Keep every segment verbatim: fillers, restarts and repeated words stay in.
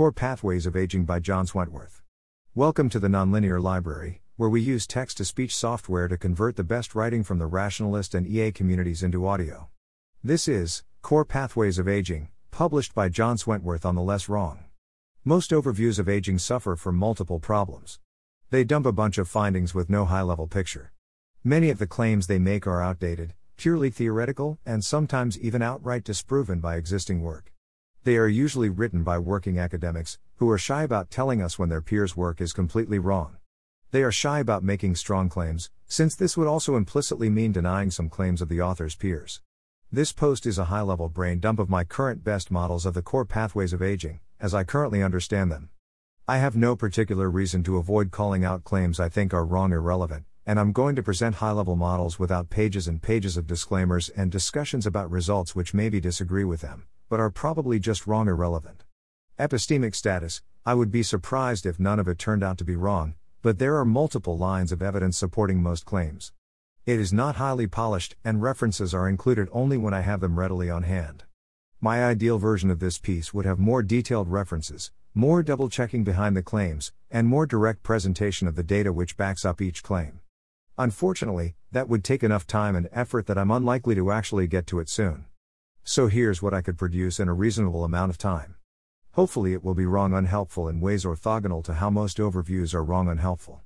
Core Pathways of Aging by John Swentworth. Welcome to the Nonlinear Library, where we use text-to-speech software to convert the best writing from the Rationalist and E A communities into audio. This is Core Pathways of Aging, published by John Swentworth on the Less Wrong. Most overviews of aging suffer from multiple problems. They dump a bunch of findings with no high-level picture. Many of the claims they make are outdated, purely theoretical, and sometimes even outright disproven by existing work. They are usually written by working academics, who are shy about telling us when their peers' work is completely wrong. They are shy about making strong claims, since this would also implicitly mean denying some claims of the author's peers. This post is a high-level brain dump of my current best models of the core pathways of aging, as I currently understand them. I have no particular reason to avoid calling out claims I think are wrong or irrelevant, and I'm going to present high-level models without pages and pages of disclaimers and discussions about results which maybe disagree with them, but are probably just wrong or irrelevant. Epistemic status: I would be surprised if none of it turned out to be wrong, but there are multiple lines of evidence supporting most claims. It is not highly polished, and references are included only when I have them readily on hand. My ideal version of this piece would have more detailed references, more double-checking behind the claims, and more direct presentation of the data which backs up each claim. Unfortunately, that would take enough time and effort that I'm unlikely to actually get to it soon. So here's what I could produce in a reasonable amount of time. Hopefully it will be wrong unhelpful in ways orthogonal to how most overviews are wrong unhelpful.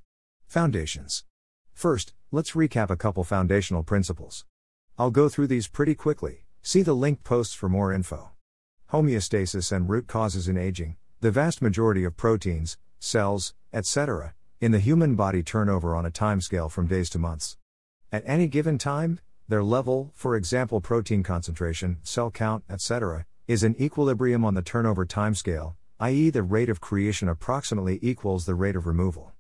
Foundations. First, let's recap a couple foundational principles. I'll go through these pretty quickly. See the linked posts for more info. Homeostasis and root causes in aging. The vast majority of proteins, cells, et cetera, in the human body turnover on a timescale from days to months. At any given time, their level, for example protein concentration, cell count, et cetera, is in equilibrium on the turnover timescale, that is the rate of creation approximately equals the rate of removal.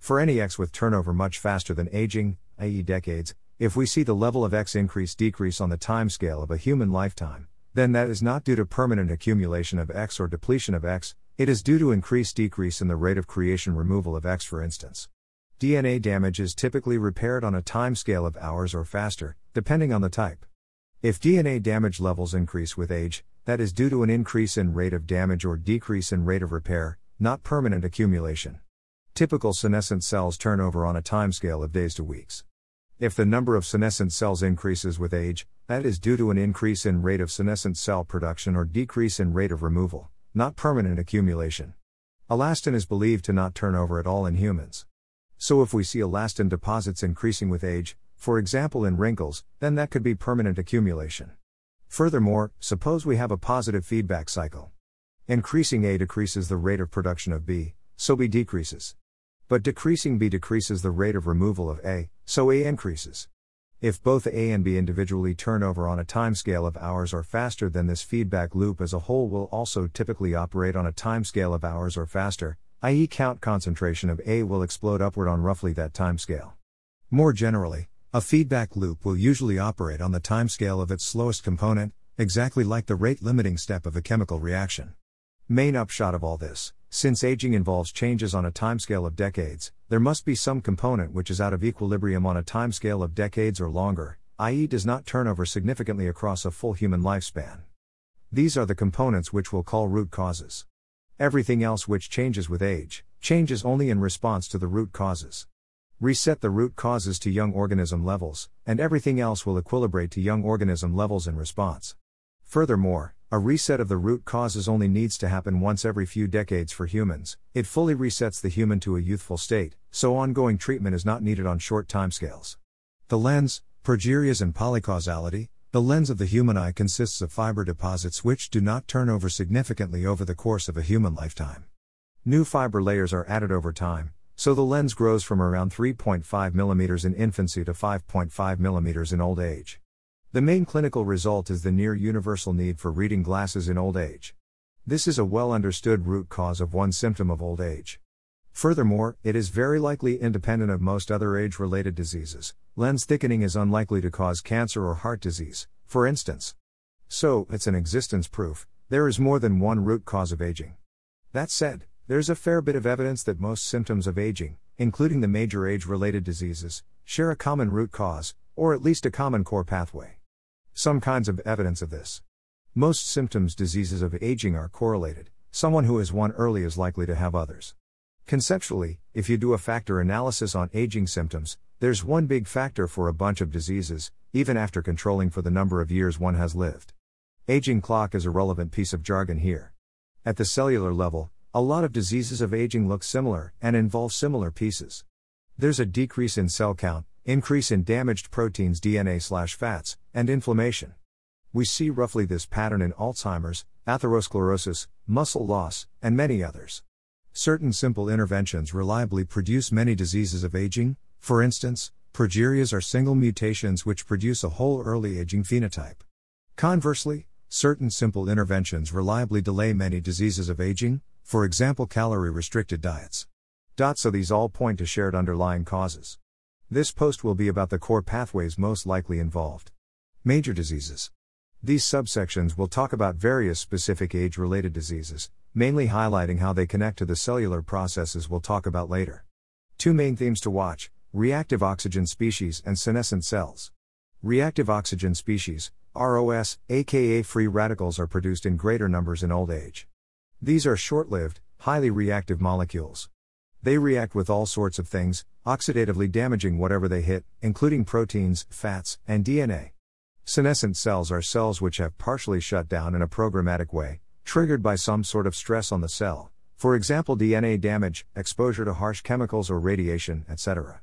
For any X with turnover much faster than aging, that is decades, if we see the level of X increase-decrease on the timescale of a human lifetime, then that is not due to permanent accumulation of X or depletion of X, it is due to increase-decrease in the rate of creation-removal of X, for instance. D N A damage is typically repaired on a timescale of hours or faster, depending on the type. If D N A damage levels increase with age, that is due to an increase in rate of damage or decrease in rate of repair, not permanent accumulation. Typical senescent cells turn over on a timescale of days to weeks. If the number of senescent cells increases with age, that is due to an increase in rate of senescent cell production or decrease in rate of removal, not permanent accumulation. Elastin is believed to not turn over at all in humans. So if we see elastin deposits increasing with age, for example in wrinkles, then that could be permanent accumulation. Furthermore, suppose we have a positive feedback cycle. Increasing A decreases the rate of production of B, so B decreases. But decreasing B decreases the rate of removal of A, so A increases. If both A and B individually turn over on a timescale of hours or faster, then this feedback loop as a whole will also typically operate on a timescale of hours or faster, that is count concentration of A will explode upward on roughly that timescale. More generally, a feedback loop will usually operate on the timescale of its slowest component, exactly like the rate-limiting step of a chemical reaction. Main upshot of all this: since aging involves changes on a timescale of decades, there must be some component which is out of equilibrium on a timescale of decades or longer, that is does not turn over significantly across a full human lifespan. These are the components which we'll call root causes. Everything else which changes with age, changes only in response to the root causes. Reset the root causes to young organism levels, and everything else will equilibrate to young organism levels in response. Furthermore, a reset of the root causes only needs to happen once every few decades for humans. It fully resets the human to a youthful state, so ongoing treatment is not needed on short timescales. The lens, progeria and polycausality. The lens of the human eye consists of fiber deposits which do not turn over significantly over the course of a human lifetime. New fiber layers are added over time, so the lens grows from around three point five millimeters in infancy to five point five millimeters in old age. The main clinical result is the near universal need for reading glasses in old age. This is a well-understood root cause of one symptom of old age. Furthermore, it is very likely independent of most other age-related diseases. Lens thickening is unlikely to cause cancer or heart disease, for instance. So, it's an existence proof. There is more than one root cause of aging. That said, there's a fair bit of evidence that most symptoms of aging, including the major age-related diseases, share a common root cause, or at least a common core pathway. Some kinds of evidence of this. Most symptoms diseases of aging are correlated, someone who has one early is likely to have others. Conceptually, if you do a factor analysis on aging symptoms, there's one big factor for a bunch of diseases, even after controlling for the number of years one has lived. Aging clock is a relevant piece of jargon here. At the cellular level, a lot of diseases of aging look similar and involve similar pieces. There's a decrease in cell count, increase in damaged proteins, D N A slash fats, and inflammation. We see roughly this pattern in Alzheimer's, atherosclerosis, muscle loss, and many others. Certain simple interventions reliably produce many diseases of aging. For instance, proteiurias are single mutations which produce a whole early aging phenotype. Conversely, certain simple interventions reliably delay many diseases of aging, for example calorie-restricted diets. So these all point to shared underlying causes. This post will be about the core pathways most likely involved. Major diseases. These subsections will talk about various specific age-related diseases, mainly highlighting how they connect to the cellular processes we'll talk about later. Two main themes to watch: reactive oxygen species and senescent cells. Reactive oxygen species, R O S, aka free radicals, are produced in greater numbers in old age. These are short-lived, highly reactive molecules. They react with all sorts of things, oxidatively damaging whatever they hit, including proteins, fats, and D N A. Senescent cells are cells which have partially shut down in a programmatic way, triggered by some sort of stress on the cell, for example D N A damage, exposure to harsh chemicals or radiation, et cetera.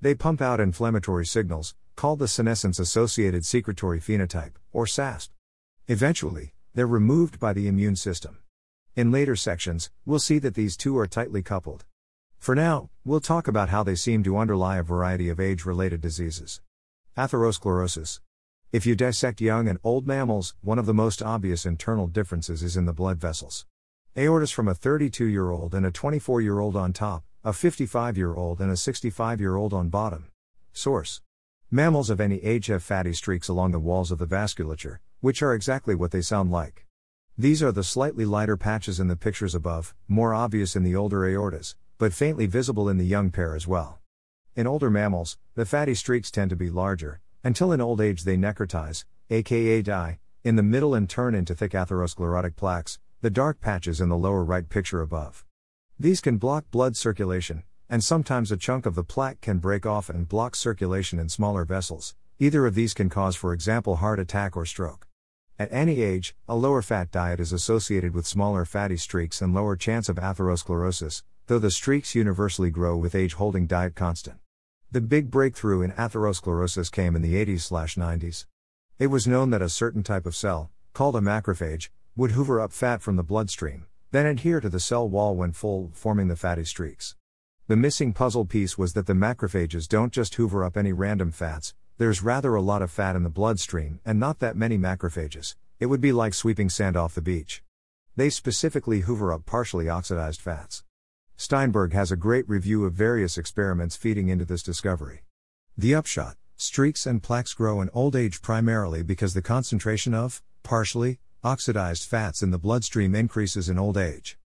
They pump out inflammatory signals, called the senescence-associated secretory phenotype, or S A S P. Eventually, they're removed by the immune system. In later sections, we'll see that these two are tightly coupled. For now, we'll talk about how they seem to underlie a variety of age-related diseases. Atherosclerosis. If you dissect young and old mammals, one of the most obvious internal differences is in the blood vessels. Aortas from a thirty-two-year-old and a twenty-four-year-old on top, a fifty-five-year-old and a sixty-five-year-old on bottom. Source. Mammals of any age have fatty streaks along the walls of the vasculature, which are exactly what they sound like. These are the slightly lighter patches in the pictures above, more obvious in the older aortas, but faintly visible in the young pair as well. In older mammals, the fatty streaks tend to be larger, until in old age they necrotize, aka die, in the middle and turn into thick atherosclerotic plaques, the dark patches in the lower right picture above. These can block blood circulation, and sometimes a chunk of the plaque can break off and block circulation in smaller vessels. Either of these can cause, for example, heart attack or stroke. At any age, a lower fat diet is associated with smaller fatty streaks and lower chance of atherosclerosis, though the streaks universally grow with age, holding diet constant. The big breakthrough in atherosclerosis came in the eighties and nineties. It was known that a certain type of cell, called a macrophage, would hoover up fat from the bloodstream, then adhere to the cell wall when full, forming the fatty streaks. The missing puzzle piece was that the macrophages don't just hoover up any random fats, there's rather a lot of fat in the bloodstream and not that many macrophages. It would be like sweeping sand off the beach. They specifically hoover up partially oxidized fats. Steinberg has a great review of various experiments feeding into this discovery. The upshot: streaks and plaques grow in old age primarily because the concentration of, partially, oxidized fats in the bloodstream increases in old age.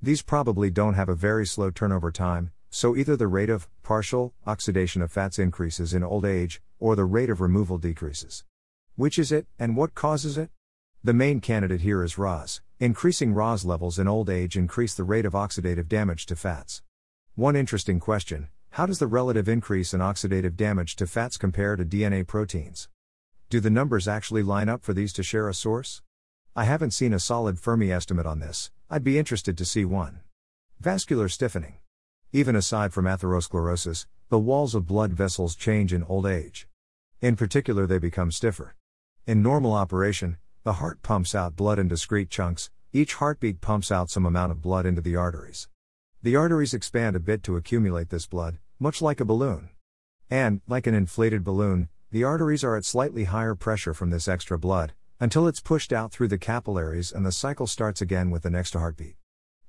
These probably don't have a very slow turnover time, so either the rate of, partial, oxidation of fats increases in old age, or the rate of removal decreases. Which is it, and what causes it? The main candidate here is R O S. Increasing R O S levels in old age increase the rate of oxidative damage to fats. One interesting question: how does the relative increase in oxidative damage to fats compare to D N A proteins? Do the numbers actually line up for these to share a source? I haven't seen a solid Fermi estimate on this. I'd be interested to see one. Vascular stiffening. Even aside from atherosclerosis, the walls of blood vessels change in old age. In particular, they become stiffer. In normal operation, the heart pumps out blood in discrete chunks. Each heartbeat pumps out some amount of blood into the arteries. The arteries expand a bit to accumulate this blood, much like a balloon. And, like an inflated balloon, the arteries are at slightly higher pressure from this extra blood, until it's pushed out through the capillaries and the cycle starts again with the next heartbeat.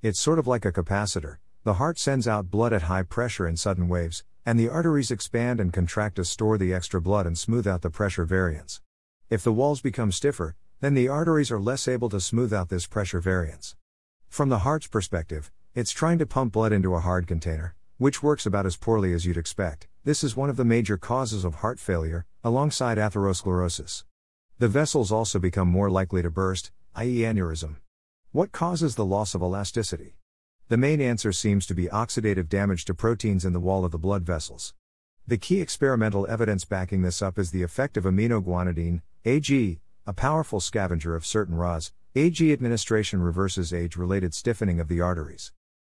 It's sort of like a capacitor. The heart sends out blood at high pressure in sudden waves, and the arteries expand and contract to store the extra blood and smooth out the pressure variance. If the walls become stiffer, then the arteries are less able to smooth out this pressure variance. From the heart's perspective, it's trying to pump blood into a hard container, which works about as poorly as you'd expect. This is one of the major causes of heart failure, alongside atherosclerosis. The vessels also become more likely to burst, that is aneurysm. What causes the loss of elasticity? The main answer seems to be oxidative damage to proteins in the wall of the blood vessels. The key experimental evidence backing this up is the effect of aminoguanidine, A G, a powerful scavenger of certain R A As. A G administration reverses age-related stiffening of the arteries.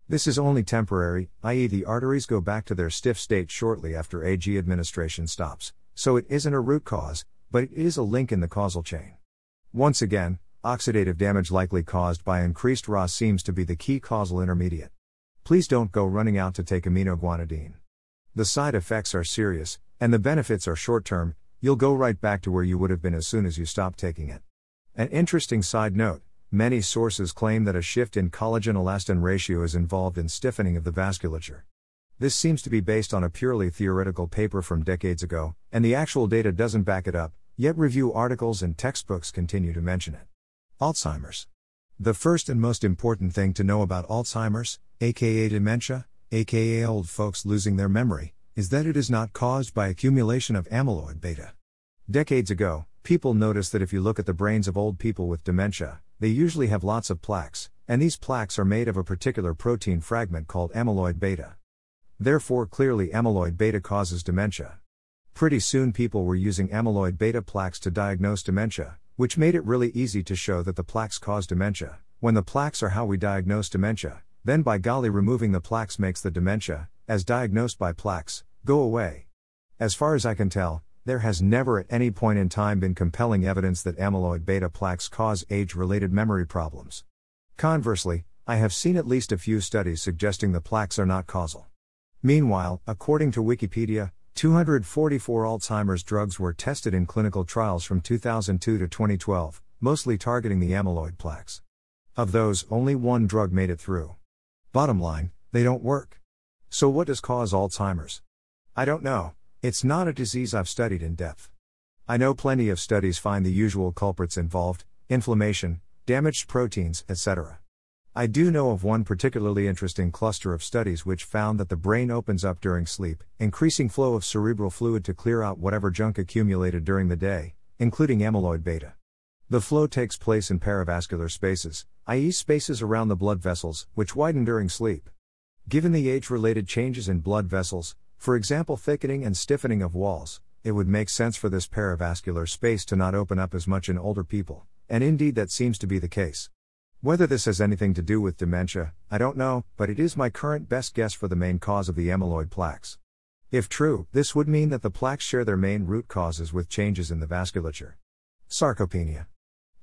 This is only temporary, that is the arteries go back to their stiff state shortly after A G administration stops, so it isn't a root cause, but it is a link in the causal chain. Once again, oxidative damage likely caused by increased R A S seems to be the key causal intermediate. Please don't go running out to take aminoguanidine. The side effects are serious, and the benefits are short-term. You'll go right back to where you would have been as soon as you stop taking it. An interesting side note, many sources claim that a shift in collagen-elastin ratio is involved in stiffening of the vasculature. This seems to be based on a purely theoretical paper from decades ago, and the actual data doesn't back it up, yet review articles and textbooks continue to mention it. Alzheimer's. The first and most important thing to know about Alzheimer's, aka dementia, aka old folks losing their memory, is that it is not caused by accumulation of amyloid beta. Decades ago, people noticed that if you look at the brains of old people with dementia, they usually have lots of plaques, and these plaques are made of a particular protein fragment called amyloid beta. Therefore, clearly amyloid beta causes dementia. Pretty soon people were using amyloid beta plaques to diagnose dementia, which made it really easy to show that the plaques cause dementia. When the plaques are how we diagnose dementia, then by golly removing the plaques makes the dementia, as diagnosed by plaques, go away. As far as I can tell, there has never at any point in time been compelling evidence that amyloid beta plaques cause age-related memory problems. Conversely, I have seen at least a few studies suggesting the plaques are not causal. Meanwhile, according to Wikipedia, two hundred forty-four Alzheimer's drugs were tested in clinical trials from two thousand two to twenty twelve, mostly targeting the amyloid plaques. Of those, only one drug made it through. Bottom line, they don't work. So what does cause Alzheimer's? I don't know. It's not a disease I've studied in depth. I know plenty of studies find the usual culprits involved, inflammation, damaged proteins, et cetera. I do know of one particularly interesting cluster of studies which found that the brain opens up during sleep, increasing flow of cerebral fluid to clear out whatever junk accumulated during the day, including amyloid beta. The flow takes place in paravascular spaces, that is spaces around the blood vessels, which widen during sleep. Given the age-related changes in blood vessels, for example thickening and stiffening of walls, it would make sense for this paravascular space to not open up as much in older people, and indeed that seems to be the case. Whether this has anything to do with dementia, I don't know, but it is my current best guess for the main cause of the amyloid plaques. If true, this would mean that the plaques share their main root causes with changes in the vasculature. Sarcopenia.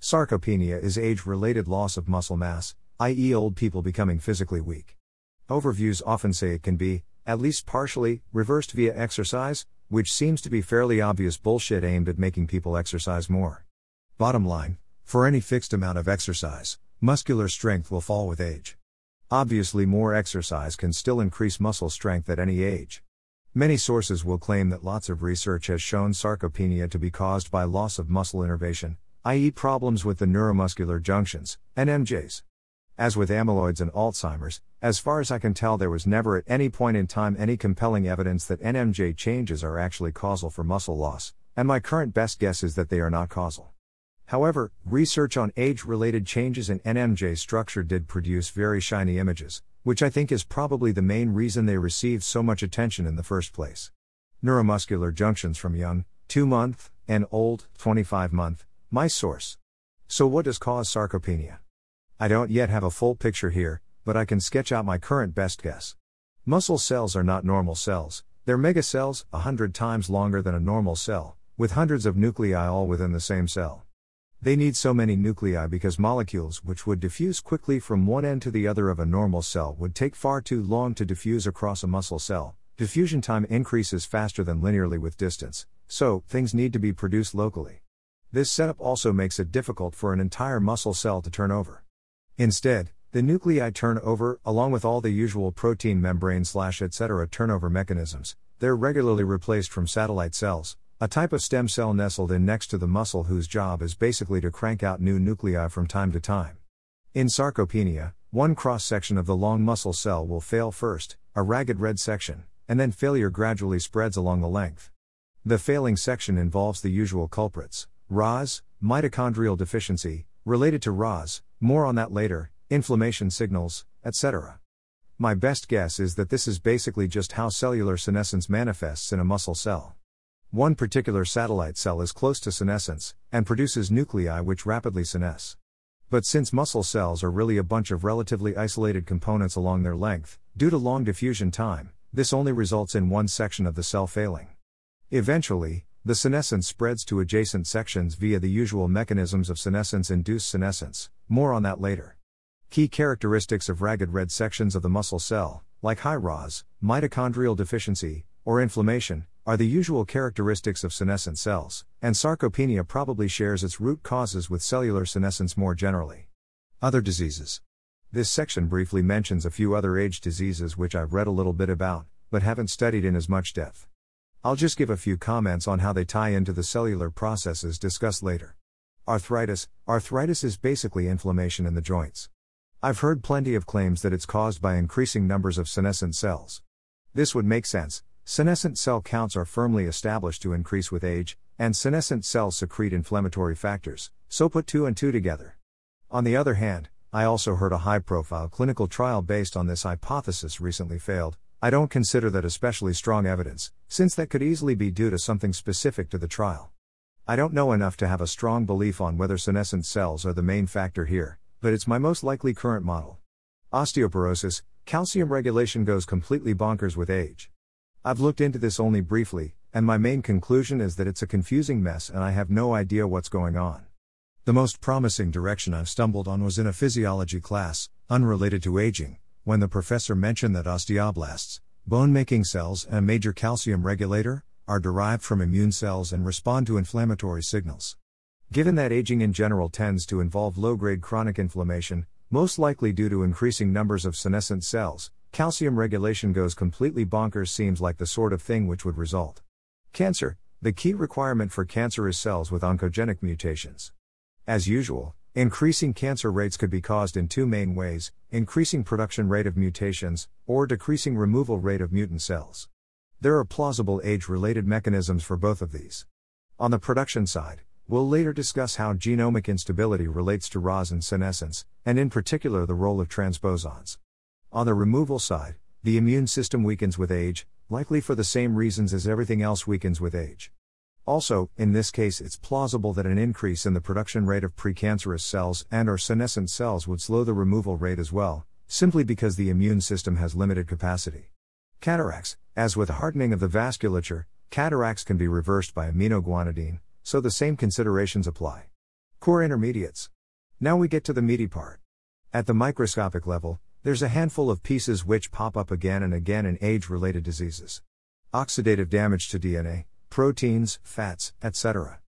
Sarcopenia is age-related loss of muscle mass, that is old people becoming physically weak. Overviews often say it can be, at least partially, reversed via exercise, which seems to be fairly obvious bullshit aimed at making people exercise more. Bottom line, for any fixed amount of exercise, muscular strength will fall with age. Obviously, more exercise can still increase muscle strength at any age. Many sources will claim that lots of research has shown sarcopenia to be caused by loss of muscle innervation, that is problems with the neuromuscular junctions, and M Js. As with amyloids and Alzheimer's, as far as I can tell there was never at any point in time any compelling evidence that N M J changes are actually causal for muscle loss, and my current best guess is that they are not causal. However, research on age-related changes in N M J structure did produce very shiny images, which I think is probably the main reason they received so much attention in the first place. Neuromuscular junctions from young, two-month, and old, twenty-five-month, my source. So what does cause sarcopenia? I don't yet have a full picture here, but I can sketch out my current best guess. Muscle cells are not normal cells, they're megacells, a hundred times longer than a normal cell, with hundreds of nuclei all within the same cell. They need so many nuclei because molecules which would diffuse quickly from one end to the other of a normal cell would take far too long to diffuse across a muscle cell. Diffusion time increases faster than linearly with distance, so things need to be produced locally. This setup also makes it difficult for an entire muscle cell to turn over. Instead, the nuclei turn over, along with all the usual protein membrane slash et cetera turnover mechanisms. They're regularly replaced from satellite cells, a type of stem cell nestled in next to the muscle whose job is basically to crank out new nuclei from time to time. In sarcopenia, one cross-section of the long muscle cell will fail first, a ragged red section, and then failure gradually spreads along the length. The failing section involves the usual culprits, R A S, mitochondrial deficiency, related to R A S, More on that later, inflammation signals, et cetera. My best guess is that this is basically just how cellular senescence manifests in a muscle cell. One particular satellite cell is close to senescence, and produces nuclei which rapidly senesce. But since muscle cells are really a bunch of relatively isolated components along their length, due to long diffusion time, this only results in one section of the cell failing. Eventually, the senescence spreads to adjacent sections via the usual mechanisms of senescence-induced senescence, more on that later. Key characteristics of ragged red sections of the muscle cell, like high R O S, mitochondrial deficiency, or inflammation, are the usual characteristics of senescent cells, and sarcopenia probably shares its root causes with cellular senescence more generally. Other diseases. This section briefly mentions a few other age diseases which I've read a little bit about, but haven't studied in as much depth. I'll just give a few comments on how they tie into the cellular processes discussed later. Arthritis. Arthritis is basically inflammation in the joints. I've heard plenty of claims that it's caused by increasing numbers of senescent cells. This would make sense. Senescent cell counts are firmly established to increase with age, and senescent cells secrete inflammatory factors, so put two and two together. On the other hand, I also heard a high-profile clinical trial based on this hypothesis recently failed. I don't consider that especially strong evidence, since that could easily be due to something specific to the trial. I don't know enough to have a strong belief on whether senescent cells are the main factor here, but it's my most likely current model. Osteoporosis. Calcium regulation goes completely bonkers with age. I've looked into this only briefly, and my main conclusion is that it's a confusing mess and I have no idea what's going on. The most promising direction I've stumbled on was in a physiology class, unrelated to aging, when the professor mentioned that osteoblasts, bone-making cells and a major calcium regulator, are derived from immune cells and respond to inflammatory signals. Given that aging in general tends to involve low-grade chronic inflammation, most likely due to increasing numbers of senescent cells, calcium regulation goes completely bonkers seems like the sort of thing which would result. Cancer. The key requirement for cancer is cells with oncogenic mutations. As usual, increasing cancer rates could be caused in two main ways, increasing production rate of mutations, or decreasing removal rate of mutant cells. There are plausible age-related mechanisms for both of these. On the production side, we'll later discuss how genomic instability relates to R O S and senescence, and in particular the role of transposons. On the removal side, the immune system weakens with age, likely for the same reasons as everything else weakens with age. Also, in this case it's plausible that an increase in the production rate of precancerous cells and/or senescent cells would slow the removal rate as well, simply because the immune system has limited capacity. Cataracts. As with hardening of the vasculature, cataracts can be reversed by aminoguanidine, so the same considerations apply. Core intermediates. Now we get to the meaty part. At the microscopic level, there's a handful of pieces which pop up again and again in age-related diseases. Oxidative damage to D N A, proteins, fats, et cetera.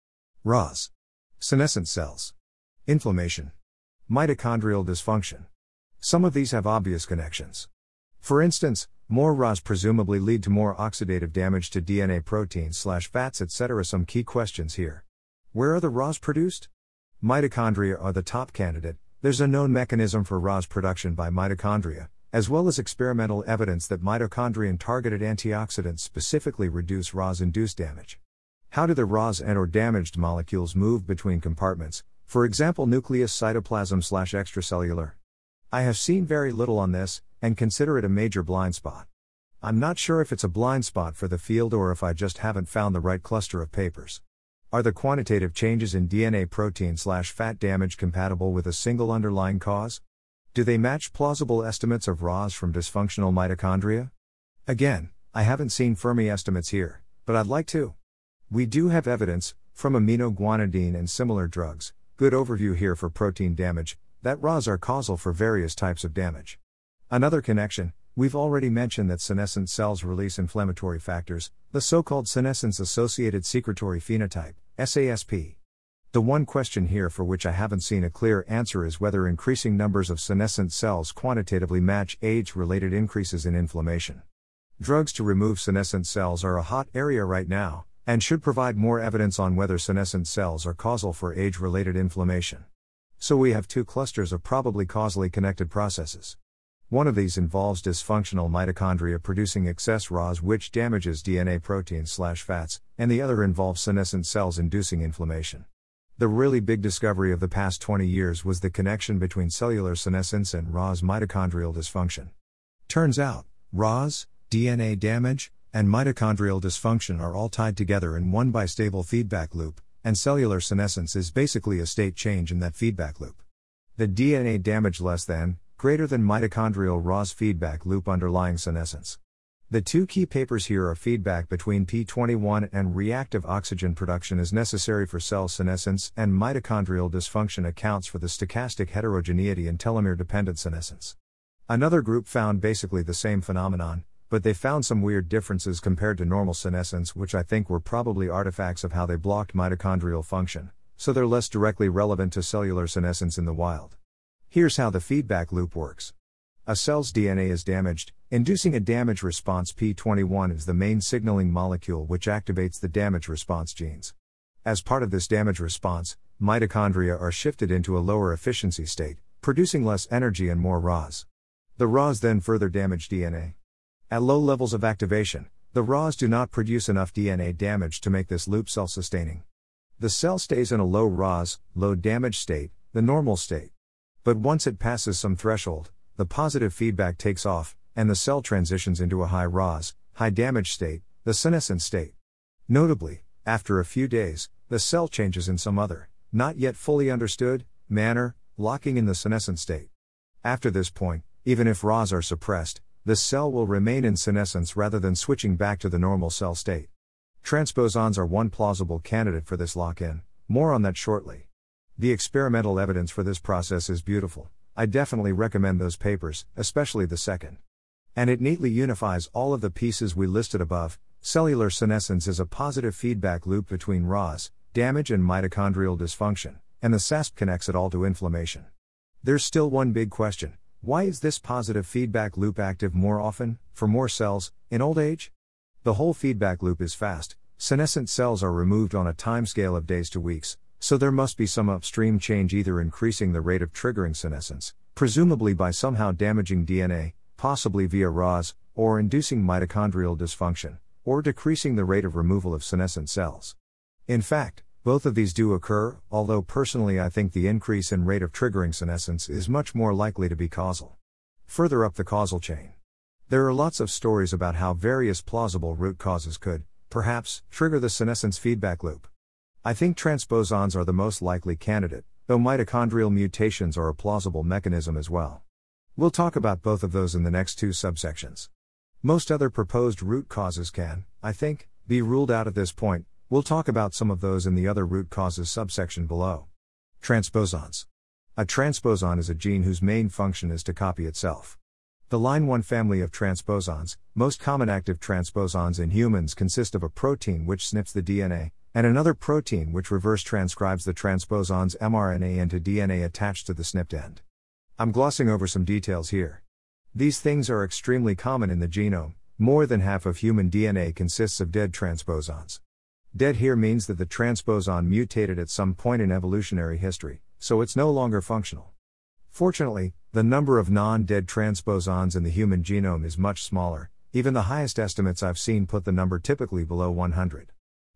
R O S. Senescent cells. Inflammation. Mitochondrial dysfunction. Some of these have obvious connections. For instance, more R O S presumably lead to more oxidative damage to D N A, proteins slash fats, et cetera. Some key questions here. Where are the R O S produced? Mitochondria are the top candidate. There's a known mechanism for R O S production by mitochondria, as well as experimental evidence that mitochondrion-targeted antioxidants specifically reduce R O S-induced damage. How do the R O S and/or damaged molecules move between compartments, for example nucleus, cytoplasm slash extracellular? I have seen very little on this, and consider it a major blind spot. I'm not sure if it's a blind spot for the field or if I just haven't found the right cluster of papers. Are the quantitative changes in D N A, protein slash fat damage compatible with a single underlying cause? Do they match plausible estimates of R O S from dysfunctional mitochondria? Again, I haven't seen Fermi estimates here, but I'd like to. We do have evidence, from aminoguanidine and similar drugs, good overview here for protein damage, that R O S are causal for various types of damage. Another connection, we've already mentioned that senescent cells release inflammatory factors, the so-called senescence-associated secretory phenotype, S A S P. The one question here for which I haven't seen a clear answer is whether increasing numbers of senescent cells quantitatively match age-related increases in inflammation. Drugs to remove senescent cells are a hot area right now, and should provide more evidence on whether senescent cells are causal for age-related inflammation. So we have two clusters of probably causally connected processes. One of these involves dysfunctional mitochondria producing excess R O S which damages D N A, proteins slash fats, and the other involves senescent cells inducing inflammation. The really big discovery of the past twenty years was the connection between cellular senescence and R O S mitochondrial dysfunction. Turns out, R O S, D N A damage, and mitochondrial dysfunction are all tied together in one bistable feedback loop, and cellular senescence is basically a state change in that feedback loop. The D N A damage less than, greater than mitochondrial R O S feedback loop underlying senescence. The two key papers here are feedback between p twenty-one and reactive oxygen production is necessary for cell senescence, and mitochondrial dysfunction accounts for the stochastic heterogeneity in telomere-dependent senescence. Another group found basically the same phenomenon, but they found some weird differences compared to normal senescence, which I think were probably artifacts of how they blocked mitochondrial function, so they're less directly relevant to cellular senescence in the wild. Here's how the feedback loop works. A cell's D N A is damaged, inducing a damage response. p twenty-one is the main signaling molecule which activates the damage response genes. As part of this damage response, mitochondria are shifted into a lower efficiency state, producing less energy and more R O S. The R O S then further damage D N A. At low levels of activation, the R O S do not produce enough D N A damage to make this loop self-sustaining. The cell stays in a low R O S, low damage state, the normal state. But once it passes some threshold, the positive feedback takes off, and the cell transitions into a high R O S, high damage state, the senescent state. Notably, after a few days, the cell changes in some other, not yet fully understood, manner, locking in the senescent state. After this point, even if R O S are suppressed, the cell will remain in senescence rather than switching back to the normal cell state. Transposons are one plausible candidate for this lock-in, more on that shortly. The experimental evidence for this process is beautiful. I definitely recommend those papers, especially the second. And it neatly unifies all of the pieces we listed above. Cellular senescence is a positive feedback loop between R O S, damage and mitochondrial dysfunction, and the S A S P connects it all to inflammation. There's still one big question: why is this positive feedback loop active more often, for more cells, in old age? The whole feedback loop is fast. Senescent cells are removed on a timescale of days to weeks, so there must be some upstream change, either increasing the rate of triggering senescence, presumably by somehow damaging D N A, possibly via R O S, or inducing mitochondrial dysfunction, or decreasing the rate of removal of senescent cells. In fact, both of these do occur, although personally I think the increase in rate of triggering senescence is much more likely to be causal. Further up the causal chain, there are lots of stories about how various plausible root causes could, perhaps, trigger the senescence feedback loop. I think transposons are the most likely candidate, though mitochondrial mutations are a plausible mechanism as well. We'll talk about both of those in the next two subsections. Most other proposed root causes can, I think, be ruled out at this point. We'll talk about some of those in the other root causes subsection below. Transposons. A transposon is a gene whose main function is to copy itself. The line one family of transposons, most common active transposons in humans, consist of a protein which snips the D N A, and another protein which reverse transcribes the transposon's m R N A into D N A attached to the snipped end. I'm glossing over some details here. These things are extremely common in the genome. More than half of human D N A consists of dead transposons. Dead here means that the transposon mutated at some point in evolutionary history, so it's no longer functional. Fortunately, the number of non-dead transposons in the human genome is much smaller. Even the highest estimates I've seen put the number typically below one hundred.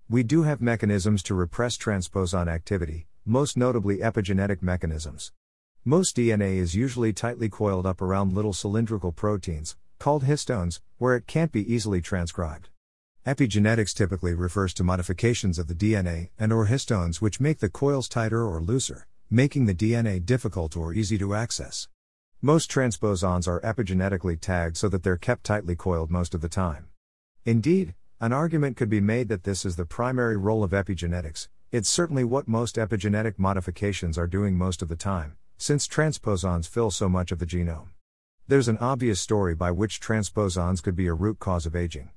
We do have mechanisms to repress transposon activity, most notably epigenetic mechanisms. Most D N A is usually tightly coiled up around little cylindrical proteins, called histones, where it can't be easily transcribed. Epigenetics typically refers to modifications of the D N A and/or histones which make the coils tighter or looser, making the D N A difficult or easy to access. Most transposons are epigenetically tagged so that they're kept tightly coiled most of the time. Indeed, an argument could be made that this is the primary role of epigenetics. It's certainly what most epigenetic modifications are doing most of the time, since transposons fill so much of the genome. There's an obvious story by which transposons could be a root cause of aging.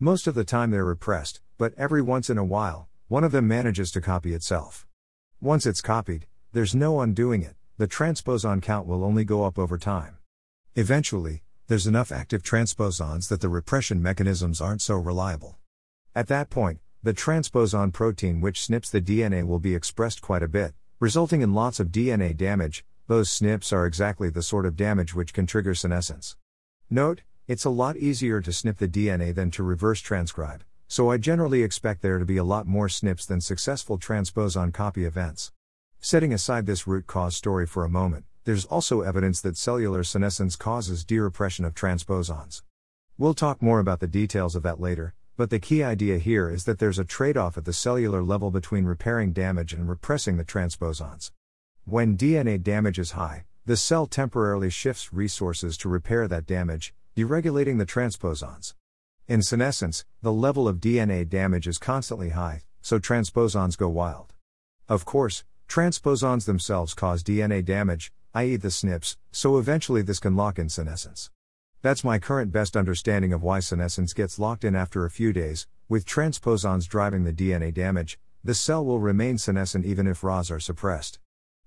Most of the time they're repressed, but every once in a while, one of them manages to copy itself. Once it's copied, there's no undoing it. The transposon count will only go up over time. Eventually, there's enough active transposons that the repression mechanisms aren't so reliable. At that point, the transposon protein which snips the D N A will be expressed quite a bit, resulting in lots of D N A damage. Those snips are exactly the sort of damage which can trigger senescence. Note, it's a lot easier to snip the D N A than to reverse transcribe, so I generally expect there to be a lot more S N Ps than successful transposon copy events. Setting aside this root cause story for a moment, there's also evidence that cellular senescence causes derepression of transposons. We'll talk more about the details of that later, but the key idea here is that there's a trade-off at the cellular level between repairing damage and repressing the transposons. When D N A damage is high, the cell temporarily shifts resources to repair that damage, deregulating the transposons. In senescence, the level of D N A damage is constantly high, so transposons go wild. Of course, transposons themselves cause D N A damage, that is the S N Ps, so eventually this can lock in senescence. That's my current best understanding of why senescence gets locked in after a few days. With transposons driving the D N A damage, the cell will remain senescent even if R As are suppressed.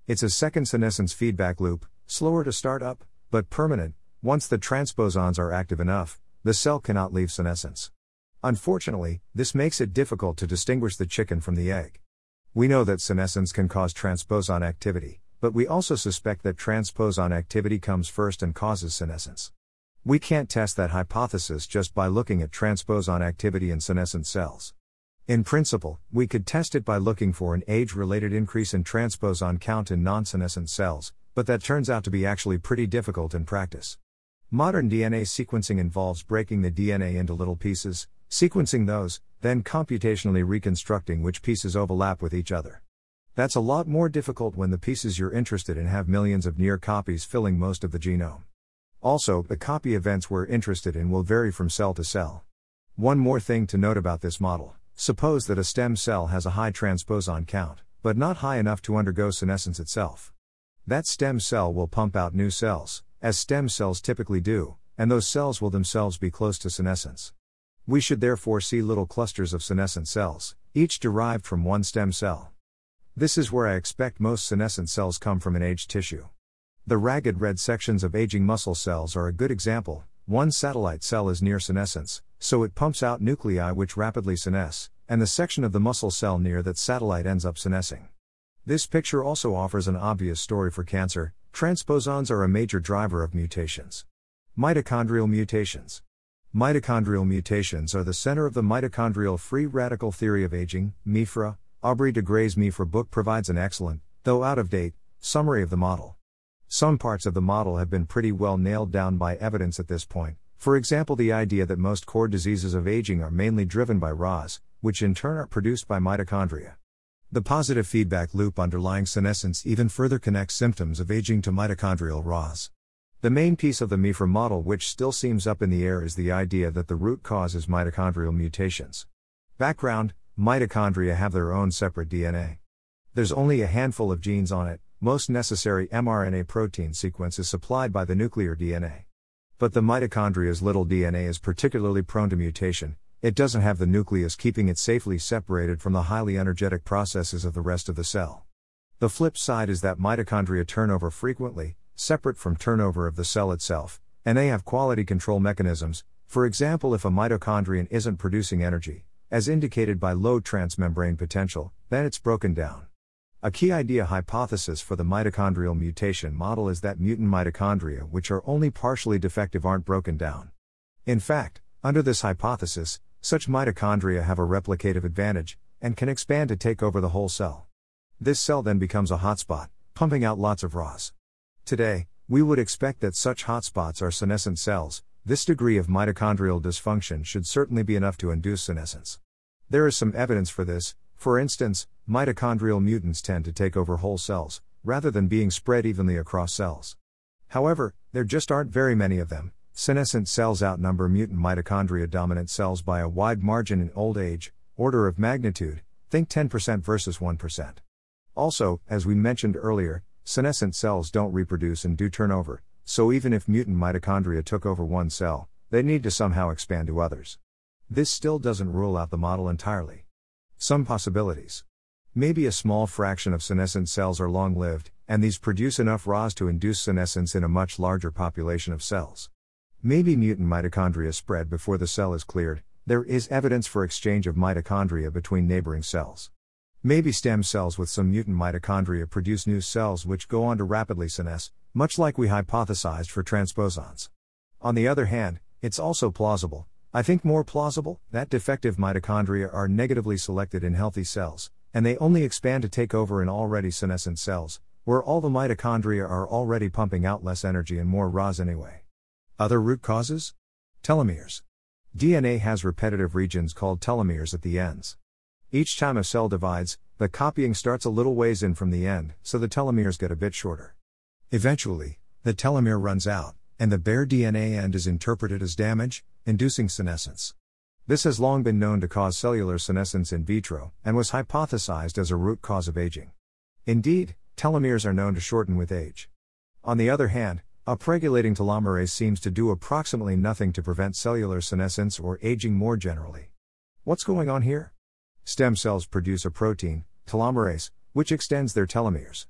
It's a second senescence feedback loop, slower to start up, but permanent. Once the transposons are active enough, the cell cannot leave senescence. Unfortunately, this makes it difficult to distinguish the chicken from the egg. We know that senescence can cause transposon activity, but we also suspect that transposon activity comes first and causes senescence. We can't test that hypothesis just by looking at transposon activity in senescent cells. In principle, we could test it by looking for an age-related increase in transposon count in non-senescent cells, but that turns out to be actually pretty difficult in practice. Modern D N A sequencing involves breaking the D N A into little pieces, sequencing those, then computationally reconstructing which pieces overlap with each other. That's a lot more difficult when the pieces you're interested in have millions of near copies filling most of the genome. Also, the copy events we're interested in will vary from cell to cell. One more thing to note about this model. Suppose that a stem cell has a high transposon count, but not high enough to undergo senescence itself. That stem cell will pump out new cells, as stem cells typically do, and those cells will themselves be close to senescence. We should therefore see little clusters of senescent cells, each derived from one stem cell. This is where I expect most senescent cells come from in aged tissue. The ragged red sections of aging muscle cells are a good example. One satellite cell is near senescence, so it pumps out nuclei which rapidly senesce, and the section of the muscle cell near that satellite ends up senescing. This picture also offers an obvious story for cancer. Transposons are a major driver of mutations. Mitochondrial mutations. Mitochondrial mutations are the center of the mitochondrial free radical theory of aging, M I F R A. Aubrey de Grey's M I F R A book provides an excellent, though out-of-date, summary of the model. Some parts of the model have been pretty well nailed down by evidence at this point, for example the idea that most core diseases of aging are mainly driven by R As, which in turn are produced by mitochondria. The positive feedback loop underlying senescence even further connects symptoms of aging to mitochondrial R As. The main piece of the M I F R A model which still seems up in the air is the idea that the root cause is mitochondrial mutations. Background: mitochondria have their own separate D N A. There's only a handful of genes on it. Most necessary mRNA protein sequence is supplied by the nuclear D N A. But the mitochondria's little D N A is particularly prone to mutation. It doesn't have the nucleus keeping it safely separated from the highly energetic processes of the rest of the cell. The flip side is that mitochondria turn over frequently, separate from turnover of the cell itself, and they have quality control mechanisms. For example, if a mitochondrion isn't producing energy, as indicated by low transmembrane potential, then it's broken down. A key idea hypothesis for the mitochondrial mutation model is that mutant mitochondria which are only partially defective aren't broken down. In fact, under this hypothesis, such mitochondria have a replicative advantage, and can expand to take over the whole cell. This cell then becomes a hotspot, pumping out lots of R As. Today, we would expect that such hotspots are senescent cells. This degree of mitochondrial dysfunction should certainly be enough to induce senescence. There is some evidence for this. For instance, mitochondrial mutants tend to take over whole cells, rather than being spread evenly across cells. However, there just aren't very many of them. Senescent cells outnumber mutant mitochondria-dominant cells by a wide margin in old age, order of magnitude, think ten percent versus one percent. Also, as we mentioned earlier, senescent cells don't reproduce and do turnover, so even if mutant mitochondria took over one cell, they need to somehow expand to others. This still doesn't rule out the model entirely. Some possibilities. Maybe a small fraction of senescent cells are long-lived, and these produce enough R As to induce senescence in a much larger population of cells. Maybe mutant mitochondria spread before the cell is cleared. There is evidence for exchange of mitochondria between neighboring cells. Maybe stem cells with some mutant mitochondria produce new cells which go on to rapidly senesce, much like we hypothesized for transposons. On the other hand, it's also plausible I think more plausible, that defective mitochondria are negatively selected in healthy cells, and they only expand to take over in already senescent cells, where all the mitochondria are already pumping out less energy and more R A S anyway. Other root causes? Telomeres. D N A has repetitive regions called telomeres at the ends. Each time a cell divides, the copying starts a little ways in from the end, so the telomeres get a bit shorter. Eventually, the telomere runs out, and the bare D N A end is interpreted as damage, inducing senescence. This has long been known to cause cellular senescence in vitro, and was hypothesized as a root cause of aging. Indeed, telomeres are known to shorten with age. On the other hand, upregulating telomerase seems to do approximately nothing to prevent cellular senescence or aging more generally. What's going on here? Stem cells produce a protein, telomerase, which extends their telomeres.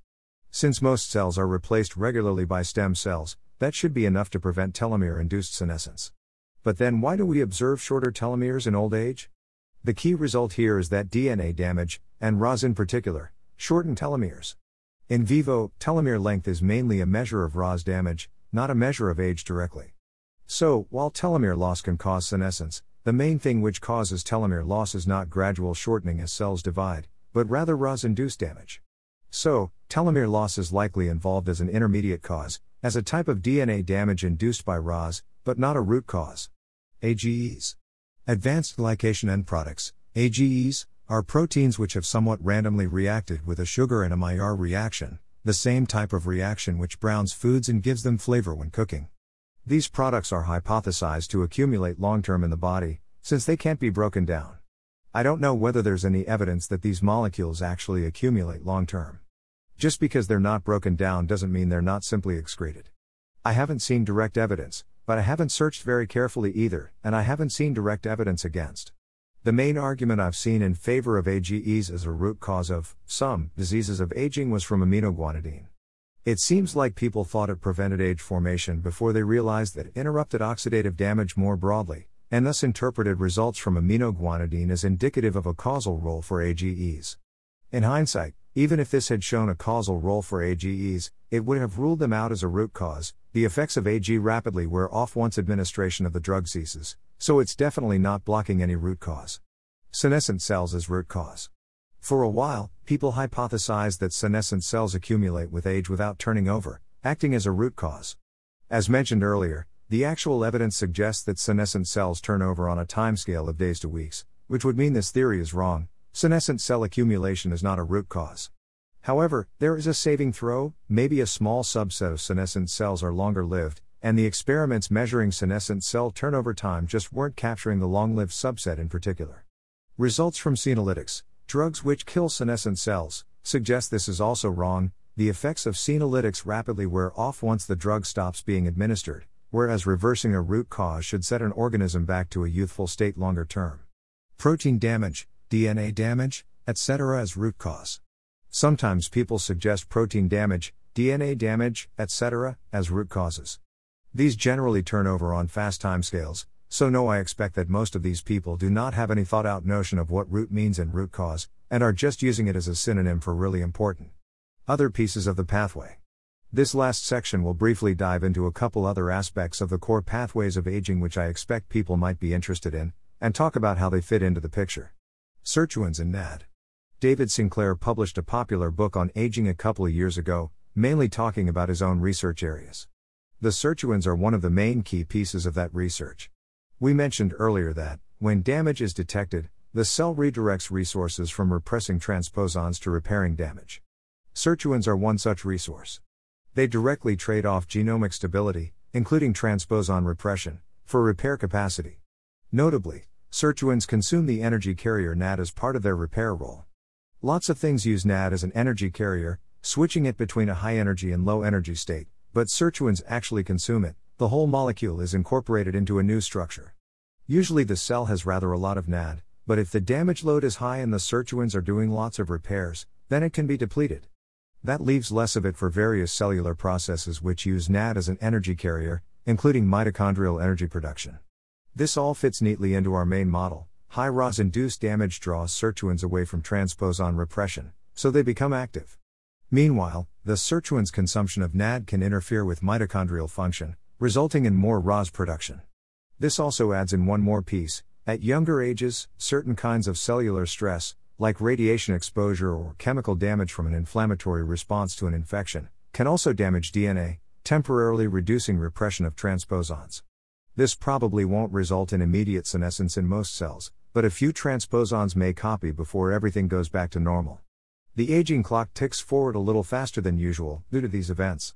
Since most cells are replaced regularly by stem cells, that should be enough to prevent telomere-induced senescence. But then why do we observe shorter telomeres in old age? The key result here is that D N A damage, and R A S in particular, shorten telomeres. In vivo, telomere length is mainly a measure of R A S damage, not a measure of age directly. So, while telomere loss can cause senescence, the main thing which causes telomere loss is not gradual shortening as cells divide, but rather R A S-induced damage. So, telomere loss is likely involved as an intermediate cause, as a type of D N A damage induced by R A S, but not a root cause. A G Es. Advanced glycation end products, A G Es, are proteins which have somewhat randomly reacted with a sugar and a Maillard reaction, the same type of reaction which browns foods and gives them flavor when cooking. These products are hypothesized to accumulate long-term in the body, since they can't be broken down. I don't know whether there's any evidence that these molecules actually accumulate long-term. Just because they're not broken down doesn't mean they're not simply excreted. I haven't seen direct evidence, but I haven't searched very carefully either, and I haven't seen direct evidence against. The main argument I've seen in favor of A G Es as a root cause of some diseases of aging was from aminoguanidine. It seems like people thought it prevented age formation before they realized that it interrupted oxidative damage more broadly, and thus interpreted results from aminoguanidine as indicative of a causal role for A G Es. In hindsight, even if this had shown a causal role for A G Es, it would have ruled them out as a root cause. The effects of A G rapidly wear off once administration of the drug ceases, so it's definitely not blocking any root cause. Senescent cells as root cause. For a while, people hypothesized that senescent cells accumulate with age without turning over, acting as a root cause. As mentioned earlier, the actual evidence suggests that senescent cells turn over on a timescale of days to weeks, which would mean this theory is wrong. Senescent cell accumulation is not a root cause. However, there is a saving throw. Maybe a small subset of senescent cells are longer lived, and the experiments measuring senescent cell turnover time just weren't capturing the long-lived subset in particular. Results from senolytics, drugs which kill senescent cells, suggest this is also wrong. The effects of senolytics rapidly wear off once the drug stops being administered, whereas reversing a root cause should set an organism back to a youthful state longer term. Protein damage, D N A damage, et cetera as root cause. Sometimes people suggest protein damage, D N A damage, et cetera as root causes. These generally turn over on fast timescales, so no, I expect that most of these people do not have any thought-out notion of what root means and root cause, and are just using it as a synonym for really important. Other pieces of the pathway. This last section will briefly dive into a couple other aspects of the core pathways of aging which I expect people might be interested in, and talk about how they fit into the picture. Sirtuins and N A D. David Sinclair published a popular book on aging a couple of years ago, mainly talking about his own research areas. The sirtuins are one of the main key pieces of that research. We mentioned earlier that, when damage is detected, the cell redirects resources from repressing transposons to repairing damage. Sirtuins are one such resource. They directly trade off genomic stability, including transposon repression, for repair capacity. Notably, sirtuins consume the energy carrier N A D as part of their repair role. Lots of things use N A D as an energy carrier, switching it between a high energy and low energy state, but sirtuins actually consume it. The whole molecule is incorporated into a new structure. Usually the cell has rather a lot of N A D, but if the damage load is high and the sirtuins are doing lots of repairs, then it can be depleted. That leaves less of it for various cellular processes which use N A D as an energy carrier, including mitochondrial energy production. This all fits neatly into our main model. High R A S-induced damage draws sirtuins away from transposon repression, so they become active. Meanwhile, the sirtuins' consumption of N A D can interfere with mitochondrial function, resulting in more R A S production. This also adds in one more piece. At younger ages, certain kinds of cellular stress, like radiation exposure or chemical damage from an inflammatory response to an infection, can also damage D N A, temporarily reducing repression of transposons. This probably won't result in immediate senescence in most cells, but a few transposons may copy before everything goes back to normal. The aging clock ticks forward a little faster than usual due to these events.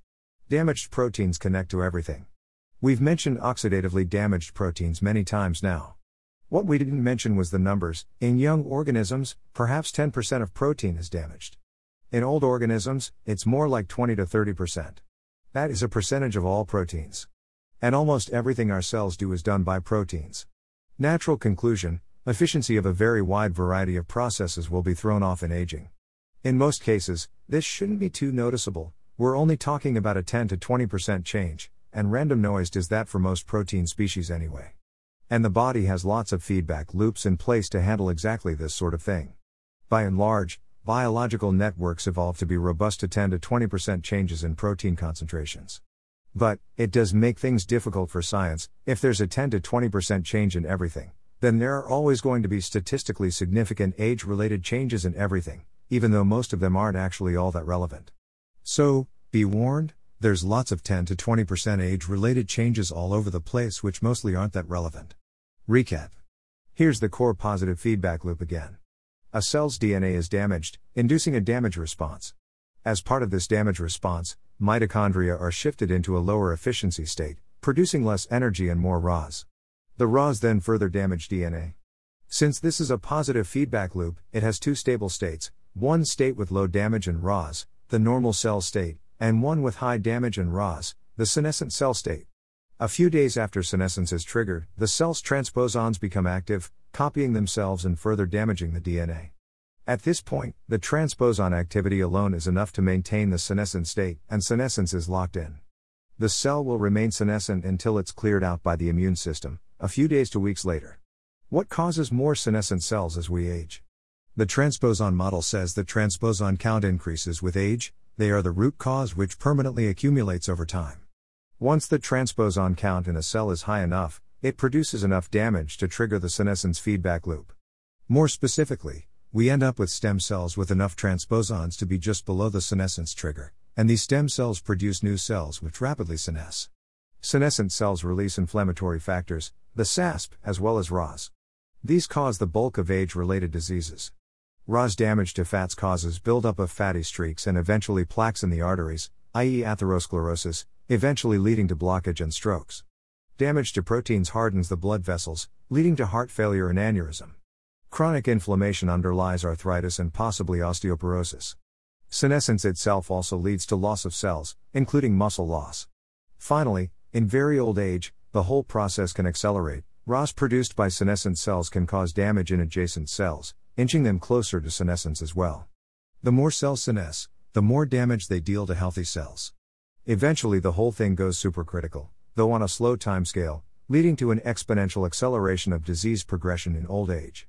Damaged proteins connect to everything. We've mentioned oxidatively damaged proteins many times now. What we didn't mention was the numbers. In young organisms, perhaps ten percent of protein is damaged. In old organisms, it's more like twenty to thirty percent. That is a percentage of all proteins. And almost everything our cells do is done by proteins. Natural conclusion, efficiency of a very wide variety of processes will be thrown off in aging. In most cases, this shouldn't be too noticeable. We're only talking about a ten to twenty percent change, and random noise does that for most protein species anyway. And the body has lots of feedback loops in place to handle exactly this sort of thing. By and large, biological networks evolve to be robust to ten to twenty percent changes in protein concentrations. But it does make things difficult for science. If there's a ten to twenty percent change in everything, then there are always going to be statistically significant age-related changes in everything, even though most of them aren't actually all that relevant. So, be warned, there's lots of ten to twenty percent age-related changes all over the place which mostly aren't that relevant. Recap. Here's the core positive feedback loop again. A cell's D N A is damaged, inducing a damage response. As part of this damage response, mitochondria are shifted into a lower efficiency state, producing less energy and more R O S. The R O S then further damage D N A. Since this is a positive feedback loop, it has two stable states, one state with low damage and R O S, the normal cell state, and one with high damage and R O S, the senescent cell state. A few days after senescence is triggered, the cell's transposons become active, copying themselves and further damaging the D N A. At this point, the transposon activity alone is enough to maintain the senescent state, and senescence is locked in. The cell will remain senescent until it's cleared out by the immune system, a few days to weeks later. What causes more senescent cells as we age? The transposon model says the transposon count increases with age. They are the root cause which permanently accumulates over time. Once the transposon count in a cell is high enough, it produces enough damage to trigger the senescence feedback loop. More specifically, we end up with stem cells with enough transposons to be just below the senescence trigger, and these stem cells produce new cells which rapidly senesce. Senescent cells release inflammatory factors, the S A S P, as well as R O S. These cause the bulk of age-related diseases. R O S damage to fats causes buildup of fatty streaks and eventually plaques in the arteries, that is atherosclerosis, eventually leading to blockage and strokes. Damage to proteins hardens the blood vessels, leading to heart failure and aneurysm. Chronic inflammation underlies arthritis and possibly osteoporosis. Senescence itself also leads to loss of cells, including muscle loss. Finally, in very old age, the whole process can accelerate. R O S produced by senescent cells can cause damage in adjacent cells, inching them closer to senescence as well. The more cells senesce, the more damage they deal to healthy cells. Eventually the whole thing goes supercritical, though on a slow timescale, leading to an exponential acceleration of disease progression in old age.